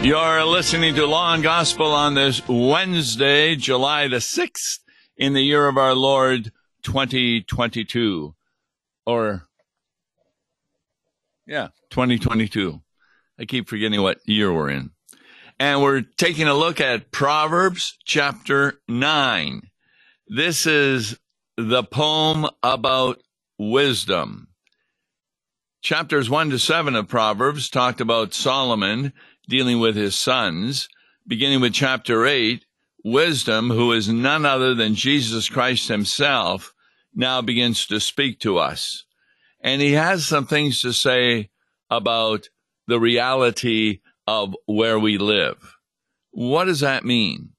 You're listening to Law and Gospel on this Wednesday, July the 6th, in the year of our Lord, 2022. 2022. I keep forgetting what year we're in. And we're taking a look at Proverbs chapter 9. This is the poem about wisdom. Chapters 1 to 7 of Proverbs talked about Solomon dealing with his sons, beginning with chapter 8, wisdom, who is none other than Jesus Christ himself, now begins to speak to us. And he has some things to say about the reality of where we live. What does that mean?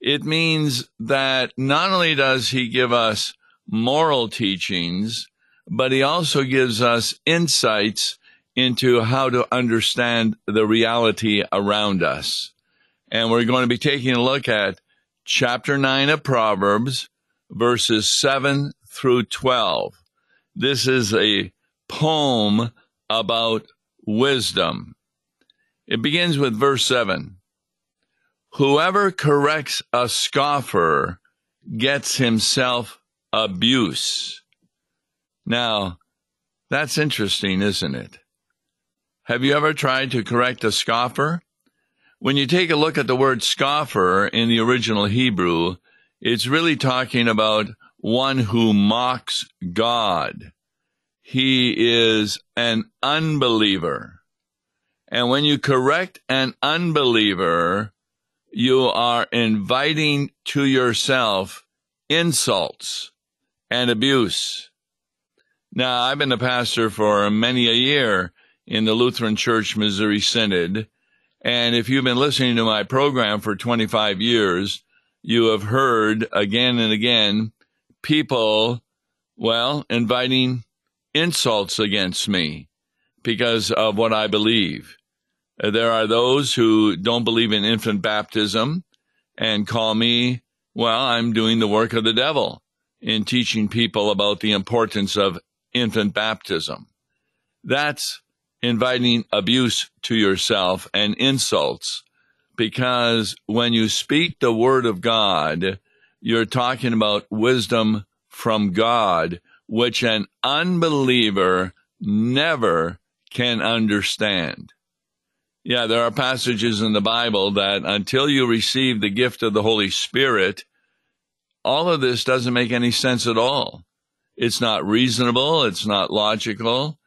It means that not only does he give us moral teachings, but he also gives us insights into how to understand the reality around us. And we're going to be taking a look at chapter 9 of Proverbs, verses 7 through 12. This is a poem about wisdom. It begins with verse 7. Whoever corrects a scoffer gets himself abuse. Now, that's interesting, isn't it? Have you ever tried to correct a scoffer? When you take a look at the word scoffer in the original Hebrew, it's really talking about one who mocks God. He is an unbeliever. And when you correct an unbeliever, you are inviting to yourself insults and abuse. Now, I've been a pastor for many a year in the Lutheran Church, Missouri Synod. And if you've been listening to my program for 25 years, you have heard again and again people, inviting insults against me because of what I believe. There are those who don't believe in infant baptism and call me, I'm doing the work of the devil in teaching people about the importance of infant baptism. That's inviting abuse to yourself and insults, because when you speak the word of God, you're talking about wisdom from God, which an unbeliever never can understand. Yeah, there are passages in the Bible that until you receive the gift of the Holy Spirit, all of this doesn't make any sense at all. It's not reasonable. It's not logical.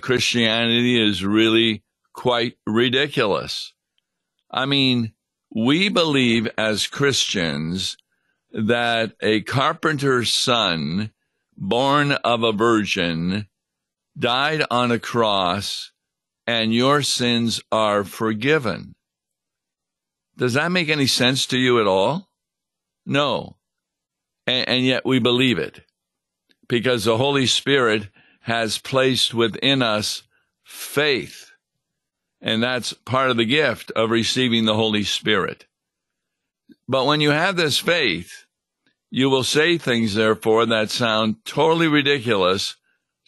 Christianity is really quite ridiculous. I mean, we believe as Christians that a carpenter's son, born of a virgin, died on a cross, and your sins are forgiven. Does that make any sense to you at all? No. And yet we believe it, because the Holy Spirit has placed within us faith. And that's part of the gift of receiving the Holy Spirit. But when you have this faith, you will say things, therefore, that sound totally ridiculous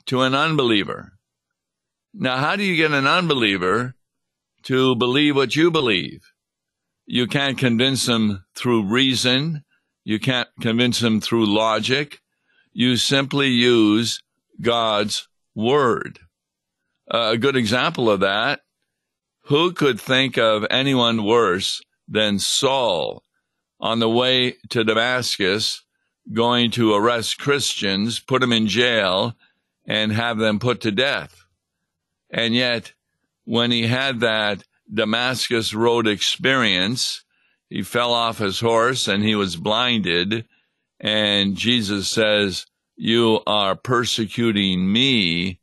to an unbeliever. Now, how do you get an unbeliever to believe what you believe? You can't convince them through reason. You can't convince them through logic. You simply use God's word. A good example of that, who could think of anyone worse than Saul on the way to Damascus, going to arrest Christians, put them in jail, and have them put to death? And yet, when he had that Damascus Road experience, he fell off his horse and he was blinded, and Jesus says, "You are persecuting me."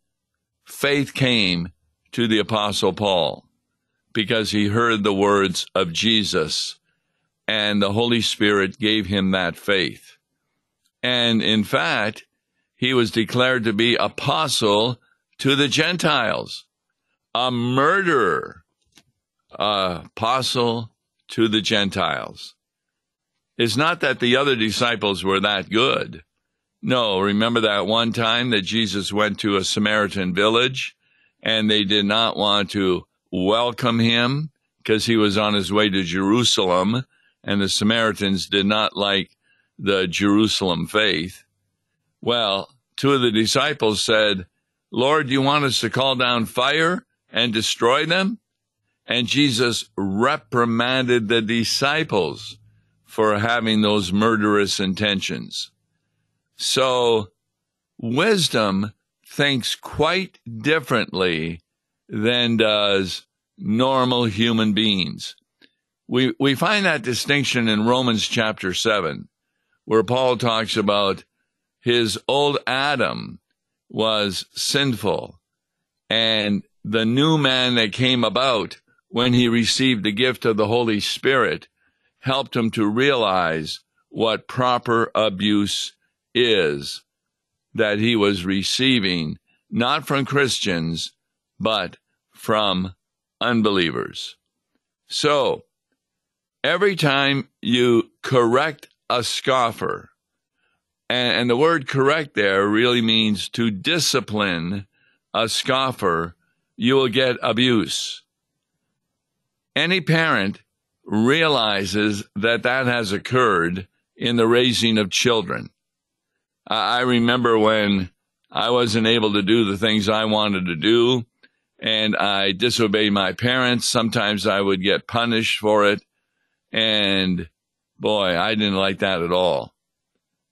Faith came to the Apostle Paul because he heard the words of Jesus, and the Holy Spirit gave him that faith. And in fact, he was declared to be apostle to the Gentiles, a murderer, apostle to the Gentiles. It's not that the other disciples were that good. No, remember that one time that Jesus went to a Samaritan village and they did not want to welcome him because he was on his way to Jerusalem, and the Samaritans did not like the Jerusalem faith. Well, two of the disciples said, "Lord, you want us to call down fire and destroy them?" And Jesus reprimanded the disciples for having those murderous intentions. So wisdom thinks quite differently than does normal human beings. We find that distinction in Romans chapter 7, where Paul talks about his old Adam was sinful, and the new man that came about when he received the gift of the Holy Spirit helped him to realize what proper abuse is that he was receiving, not from Christians, but from unbelievers. So, every time you correct a scoffer, and the word correct there really means to discipline a scoffer, you will get abuse. Any parent realizes that that has occurred in the raising of children. I remember when I wasn't able to do the things I wanted to do, and I disobeyed my parents. Sometimes I would get punished for it, and boy, I didn't like that at all.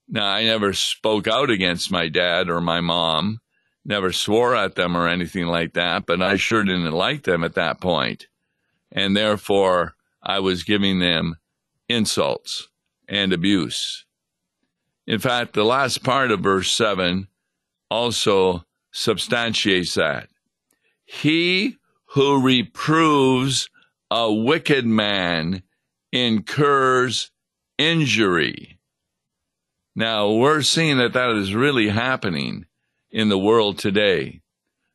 Now, I never spoke out against my dad or my mom, never swore at them or anything like that, but I sure didn't like them at that point. And therefore, I was giving them insults and abuse. In fact, the last part of verse 7 also substantiates that. He who reproves a wicked man incurs injury. Now, we're seeing that that is really happening in the world today.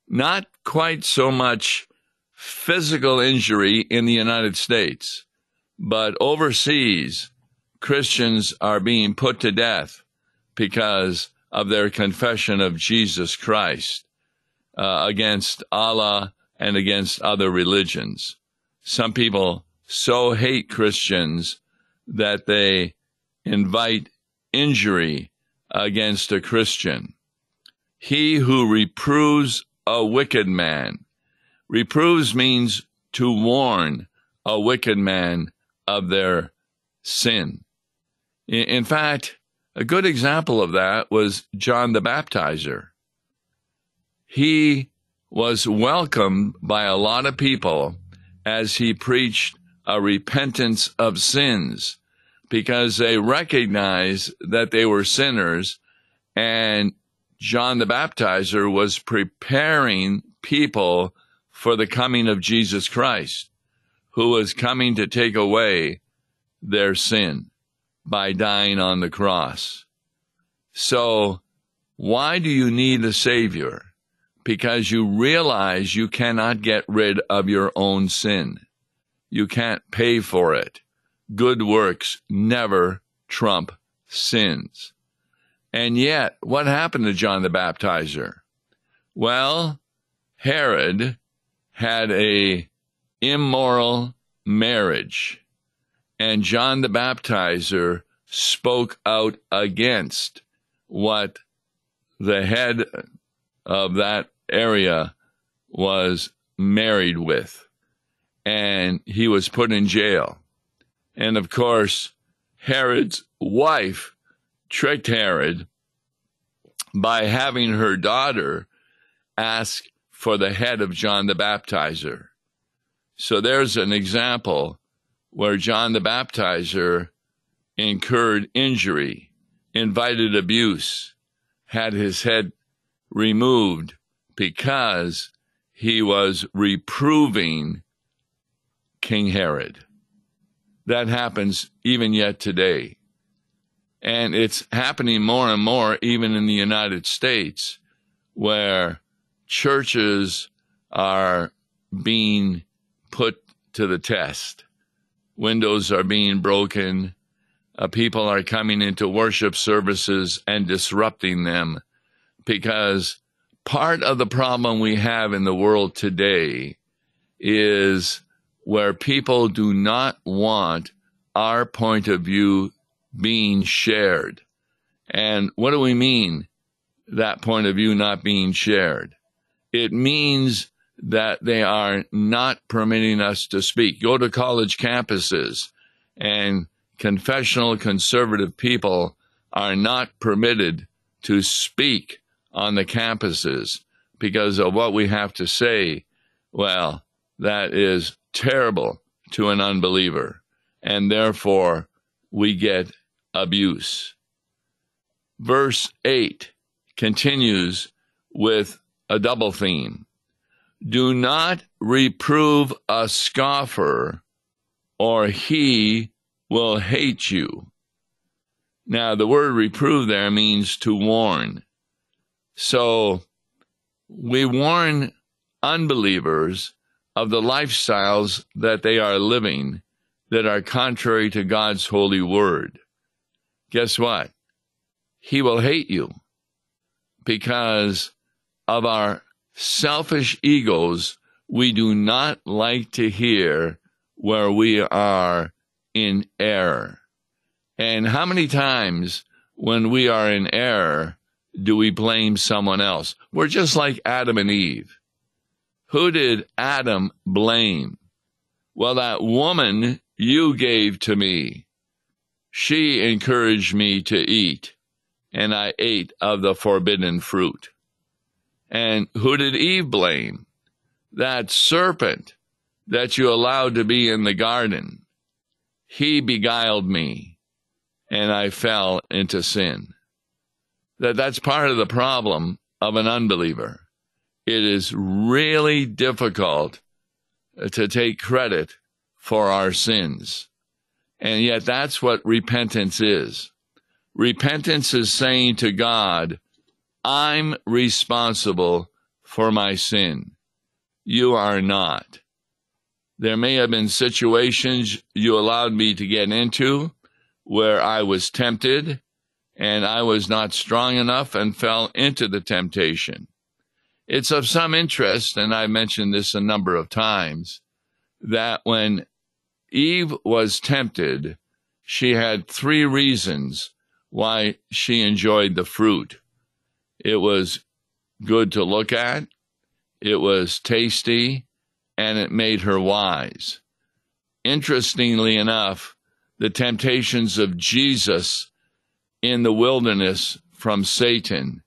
Not quite so much physical injury in the United States, but overseas, Christians are being put to death because of their confession of Jesus Christ against Allah and against other religions. Some people so hate Christians that they invite injury against a Christian. He who reproves a wicked man. Reproves means to warn a wicked man of their sin. In fact, a good example of that was John the Baptizer. He was welcomed by a lot of people as he preached a repentance of sins, because they recognized that they were sinners, and John the Baptizer was preparing people for the coming of Jesus Christ, who was coming to take away their sin by dying on the cross. So, why do you need a Savior? Because you realize you cannot get rid of your own sin. You can't pay for it. Good works never trump sins. And yet, what happened to John the Baptizer? Well, Herod had an immoral marriage, and John the Baptizer spoke out against what the head of that area was married with, and he was put in jail. And of course, Herod's wife tricked Herod by having her daughter ask for the head of John the Baptizer. So there's an example where John the Baptizer incurred injury, invited abuse, had his head removed because he was reproving King Herod. That happens even yet today. And it's happening more and more even in the United States, where churches are being put to the test. Windows are being broken. People are coming into worship services and disrupting them, because part of the problem we have in the world today is where people do not want our point of view being shared. And what do we mean, that point of view not being shared? It means that they are not permitting us to speak. Go to college campuses, and confessional conservative people are not permitted to speak on the campuses because of what we have to say. Well, that is terrible to an unbeliever, and therefore we get abuse. Verse 8 continues with a double theme. Do not reprove a scoffer, or he will hate you. Now, the word reprove there means to warn. So, we warn unbelievers of the lifestyles that they are living that are contrary to God's holy word. Guess what? He will hate you because of our selfish egos. We do not like to hear where we are in error. And how many times when we are in error do we blame someone else? We're just like Adam and Eve. Who did Adam blame? Well, that woman you gave to me, she encouraged me to eat, and I ate of the forbidden fruit. And who did Eve blame? That serpent that you allowed to be in the garden. He beguiled me, and I fell into sin. That's part of the problem of an unbeliever. It is really difficult to take credit for our sins. And yet that's what repentance is. Repentance is saying to God, I'm responsible for my sin. You are not. There may have been situations you allowed me to get into where I was tempted and I was not strong enough and fell into the temptation. It's of some interest, and I mentioned this a number of times, that when Eve was tempted, she had three reasons why she enjoyed the fruit. It was good to look at, it was tasty, and it made her wise. Interestingly enough, the temptations of Jesus in the wilderness from Satan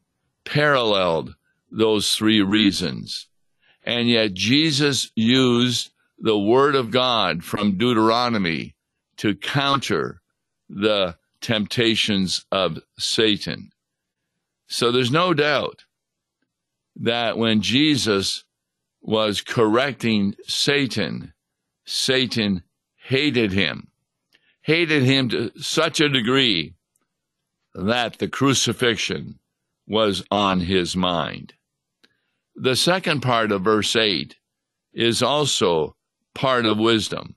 paralleled those three reasons. And yet Jesus used the Word of God from Deuteronomy to counter the temptations of Satan. So there's no doubt that when Jesus was correcting Satan, Satan hated him to such a degree that the crucifixion was on his mind. The second part of verse 8 is also part of wisdom.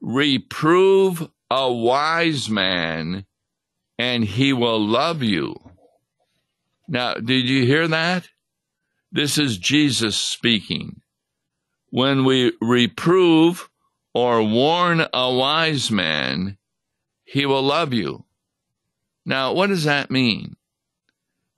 Reprove a wise man, and he will love you. Now, did you hear that? This is Jesus speaking. When we reprove or warn a wise man, he will love you. Now, what does that mean?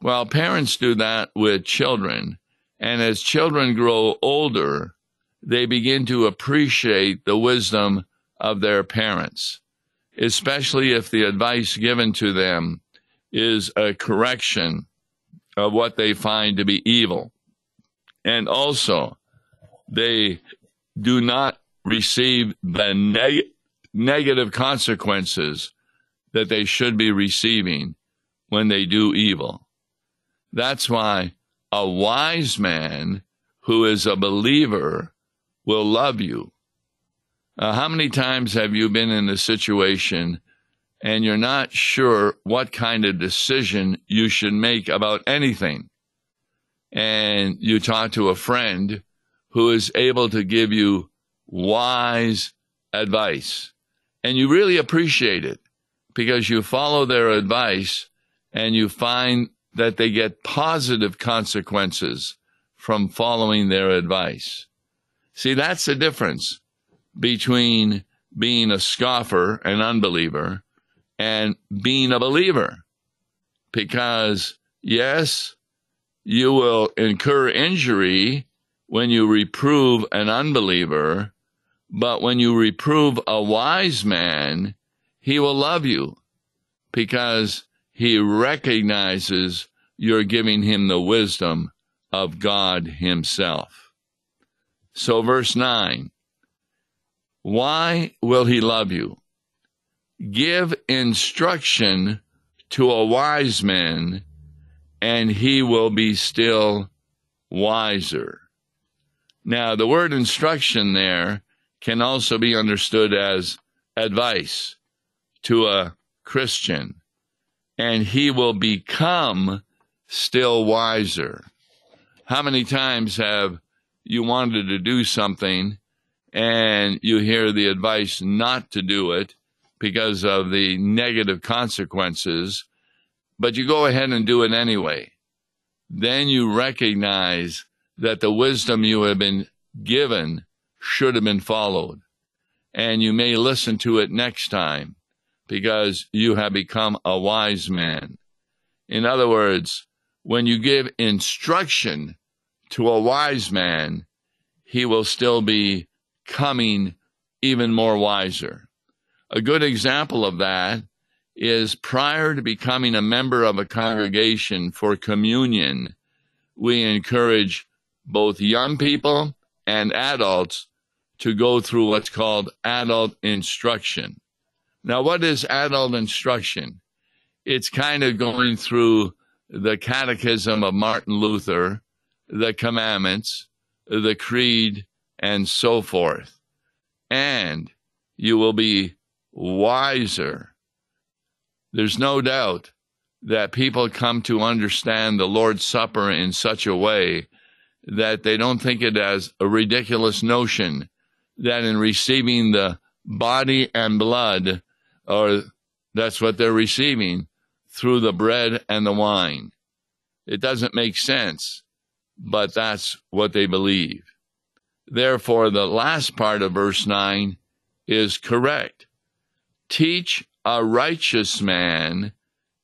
Well, parents do that with children, and as children grow older, they begin to appreciate the wisdom of their parents, especially if the advice given to them is a correction of what they find to be evil. And also, they do not receive the negative consequences that they should be receiving when they do evil. That's why a wise man who is a believer will love you. How many times have you been in a situation and you're not sure what kind of decision you should make about anything, and you talk to a friend who is able to give you wise advice, and you really appreciate it because you follow their advice and you find that they get positive consequences from following their advice? See, that's the difference between being a scoffer, an unbeliever, and being a believer. Because, yes, you will incur injury when you reprove an unbeliever, but when you reprove a wise man, he will love you because he recognizes you're giving him the wisdom of God himself. So verse 9, why will he love you? Give instruction to a wise man, and he will be still wiser. Now, the word instruction there can also be understood as advice to a Christian, and he will become still wiser. How many times have you wanted to do something and you hear the advice not to do it because of the negative consequences, but you go ahead and do it anyway? Then you recognize that the wisdom you have been given should have been followed, and you may listen to it next time because you have become a wise man. In other words, when you give instruction to a wise man, he will still be coming even more wiser. A good example of that is prior to becoming a member of a congregation for communion, we encourage both young people and adults to go through what's called adult instruction. Now, what is adult instruction? It's kind of going through the Catechism of Martin Luther, the commandments, the creed, and so forth. And you will be wiser. There's no doubt that people come to understand the Lord's Supper in such a way that they don't think it as a ridiculous notion that in receiving the body and blood, or that's what they're receiving through the bread and the wine. It doesn't make sense, but that's what they believe. Therefore, the last part of verse 9 is correct. Teach a righteous man,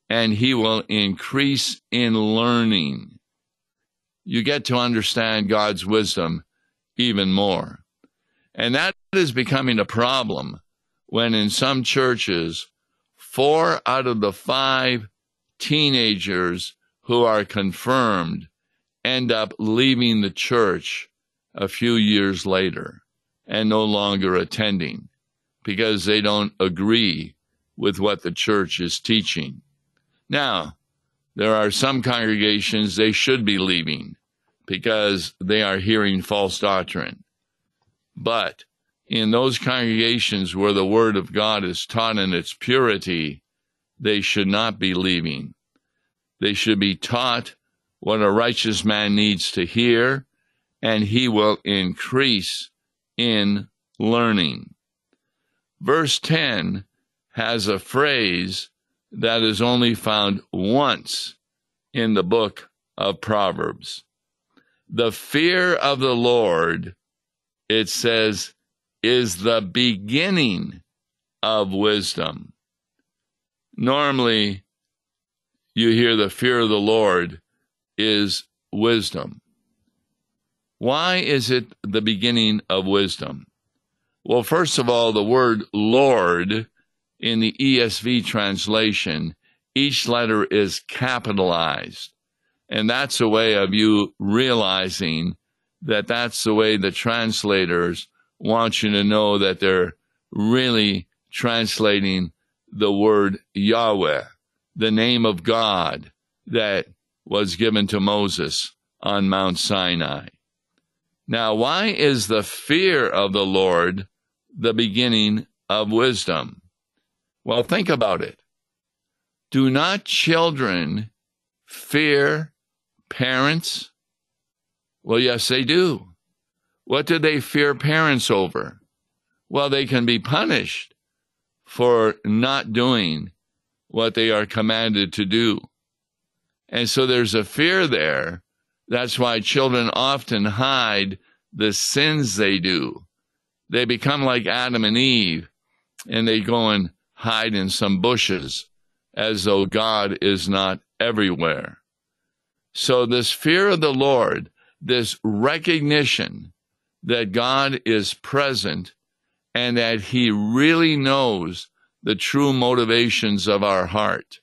and he will increase in learning. You get to understand God's wisdom even more. And that is becoming a problem when in some churches, 4 out of the 5 teenagers who are confirmed end up leaving the church a few years later and no longer attending because they don't agree with what the church is teaching. Now, there are some congregations they should be leaving because they are hearing false doctrine. But in those congregations where the Word of God is taught in its purity, they should not be leaving. They should be taught what a righteous man needs to hear, and he will increase in learning. Verse 10 has a phrase that is only found once in the book of Proverbs. The fear of the Lord, it says, is the beginning of wisdom. Normally, you hear the fear of the Lord is wisdom. Why is it the beginning of wisdom? Well, first of all, the word Lord in the ESV translation, each letter is capitalized. And that's a way of you realizing that that's the way the translators want you to know that they're really translating the word Yahweh, the name of God that was given to Moses on Mount Sinai. Now, why is the fear of the Lord the beginning of wisdom? Well, think about it. Do not children fear parents? Well, yes, they do. What do they fear parents over? Well, they can be punished for not doing what they are commanded to do. And so there's a fear there. That's why children often hide the sins they do. they become like Adam and Eve, and they go and hide in some bushes as though God is not everywhere. So this fear of the Lord, this recognition that God is present and that he really knows the true motivations of our heart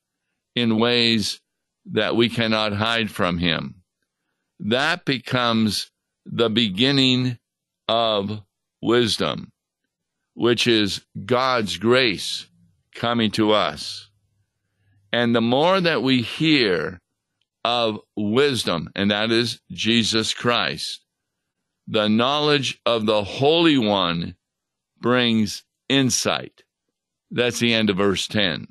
in ways that we cannot hide from him, that becomes the beginning of wisdom, which is God's grace coming to us. And the more that we hear of wisdom, and that is Jesus Christ, the knowledge of the Holy One brings insight. That's the end of verse 10.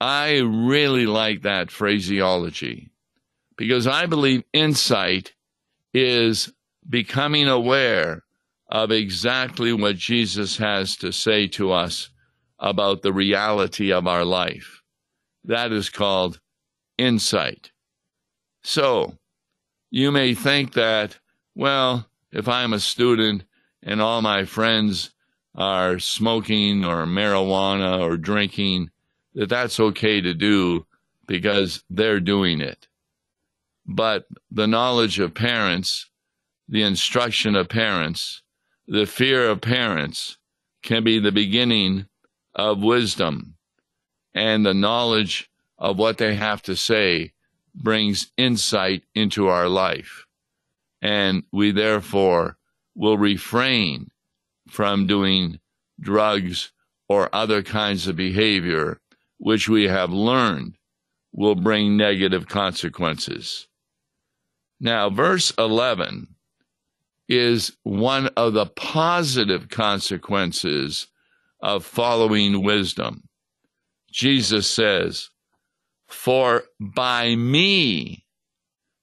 I really like that phraseology, because I believe insight is becoming aware of exactly what Jesus has to say to us about the reality of our life. That is called insight. So, you may think that, well, if I'm a student and all my friends are smoking or marijuana or drinking, that that's okay to do because they're doing it. But the knowledge of parents, the instruction of parents, the fear of parents can be the beginning of wisdom, and the knowledge of what they have to say brings insight into our life, and we therefore will refrain from doing drugs or other kinds of behavior which we have learned will bring negative consequences. Now, verse 11 is one of the positive consequences of following wisdom. Jesus says, "For by me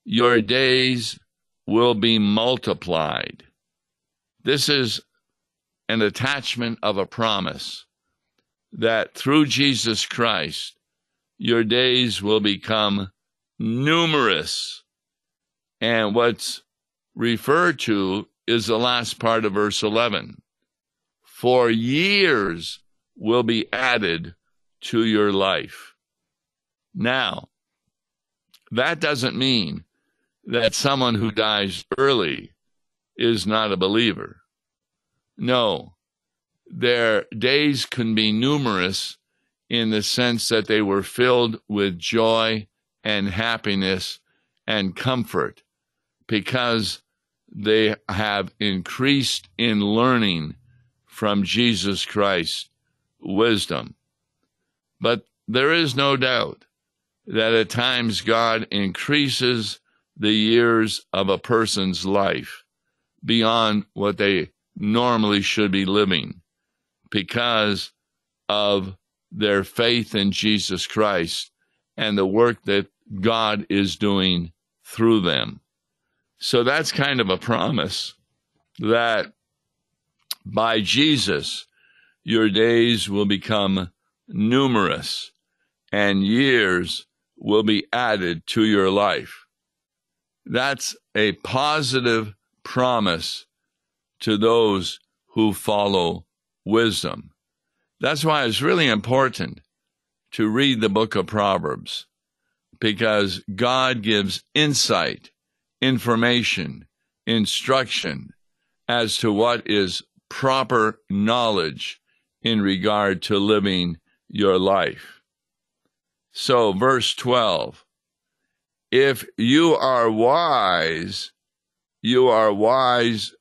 your days will be multiplied." This is an attachment of a promise that through Jesus Christ, your days will become numerous. And what's referred to is the last part of verse 11. For years will be added to your life. Now, that doesn't mean that someone who dies early is not a believer. No, their days can be numerous in the sense that they were filled with joy and happiness and comfort because they have increased in learning from Jesus Christ's wisdom. But there is no doubt that at times God increases the years of a person's life beyond what they normally should be living because of their faith in Jesus Christ and the work that God is doing through them. So that's kind of a promise that by Jesus, your days will become numerous and years will be added to your life. That's a positive promise to those who follow wisdom. That's why it's really important to read the book of Proverbs, because God gives insight, information, instruction as to what is proper knowledge in regard to living your life. So verse 12, if you are wise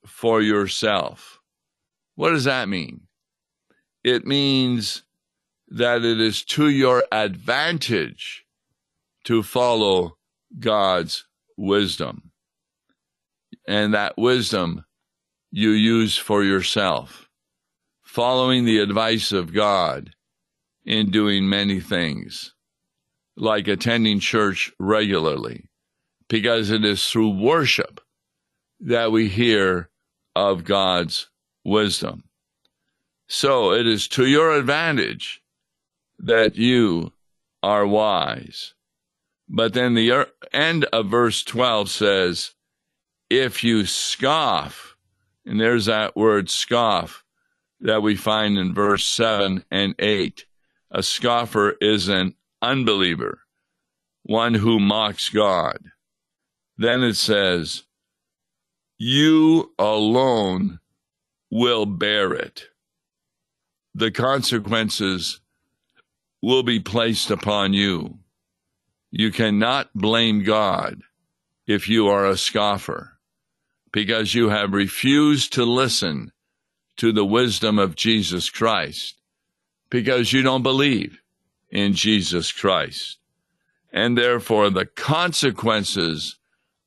for yourself. What does that mean? It means that it is to your advantage to follow God's wisdom. And that wisdom you use for yourself, following the advice of God in doing many things, like attending church regularly, because it is through worship that we hear of God's wisdom. So it is to your advantage that you are wise. But then the end of verse 12 says, if you scoff And there's that word scoff that we find in verse 7 and 8. A scoffer is an unbeliever, one who mocks God. Then it says, you alone will bear it. The consequences will be placed upon you. You cannot blame God if you are a scoffer, because you have refused to listen to the wisdom of Jesus Christ, because you don't believe in Jesus Christ. And therefore, the consequences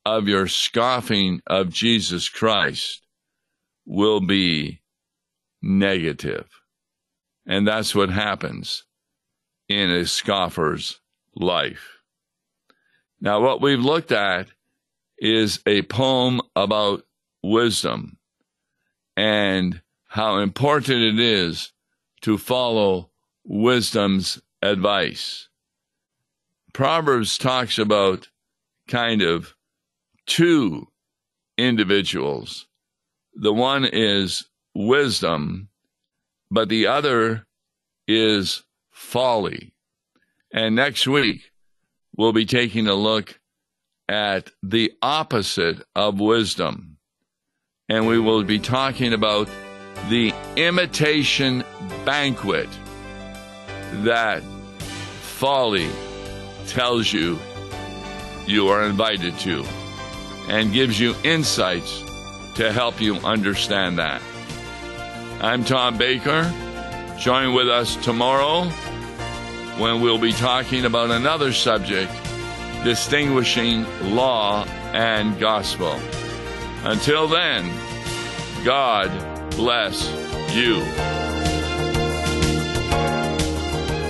of your scoffing of Jesus Christ will be negative. And that's what happens in a scoffer's life. Now, what we've looked at is a poem about wisdom and how important it is to follow wisdom's advice. Proverbs talks about kind of two individuals. The one is wisdom, but the other is folly. And next week, we'll be taking a look at the opposite of wisdom. And we will be talking about the imitation banquet that folly tells you you are invited to, and gives you insights to help you understand that. I'm Tom Baker. Join with us tomorrow when we'll be talking about another subject, distinguishing law and gospel. Until then, God bless you.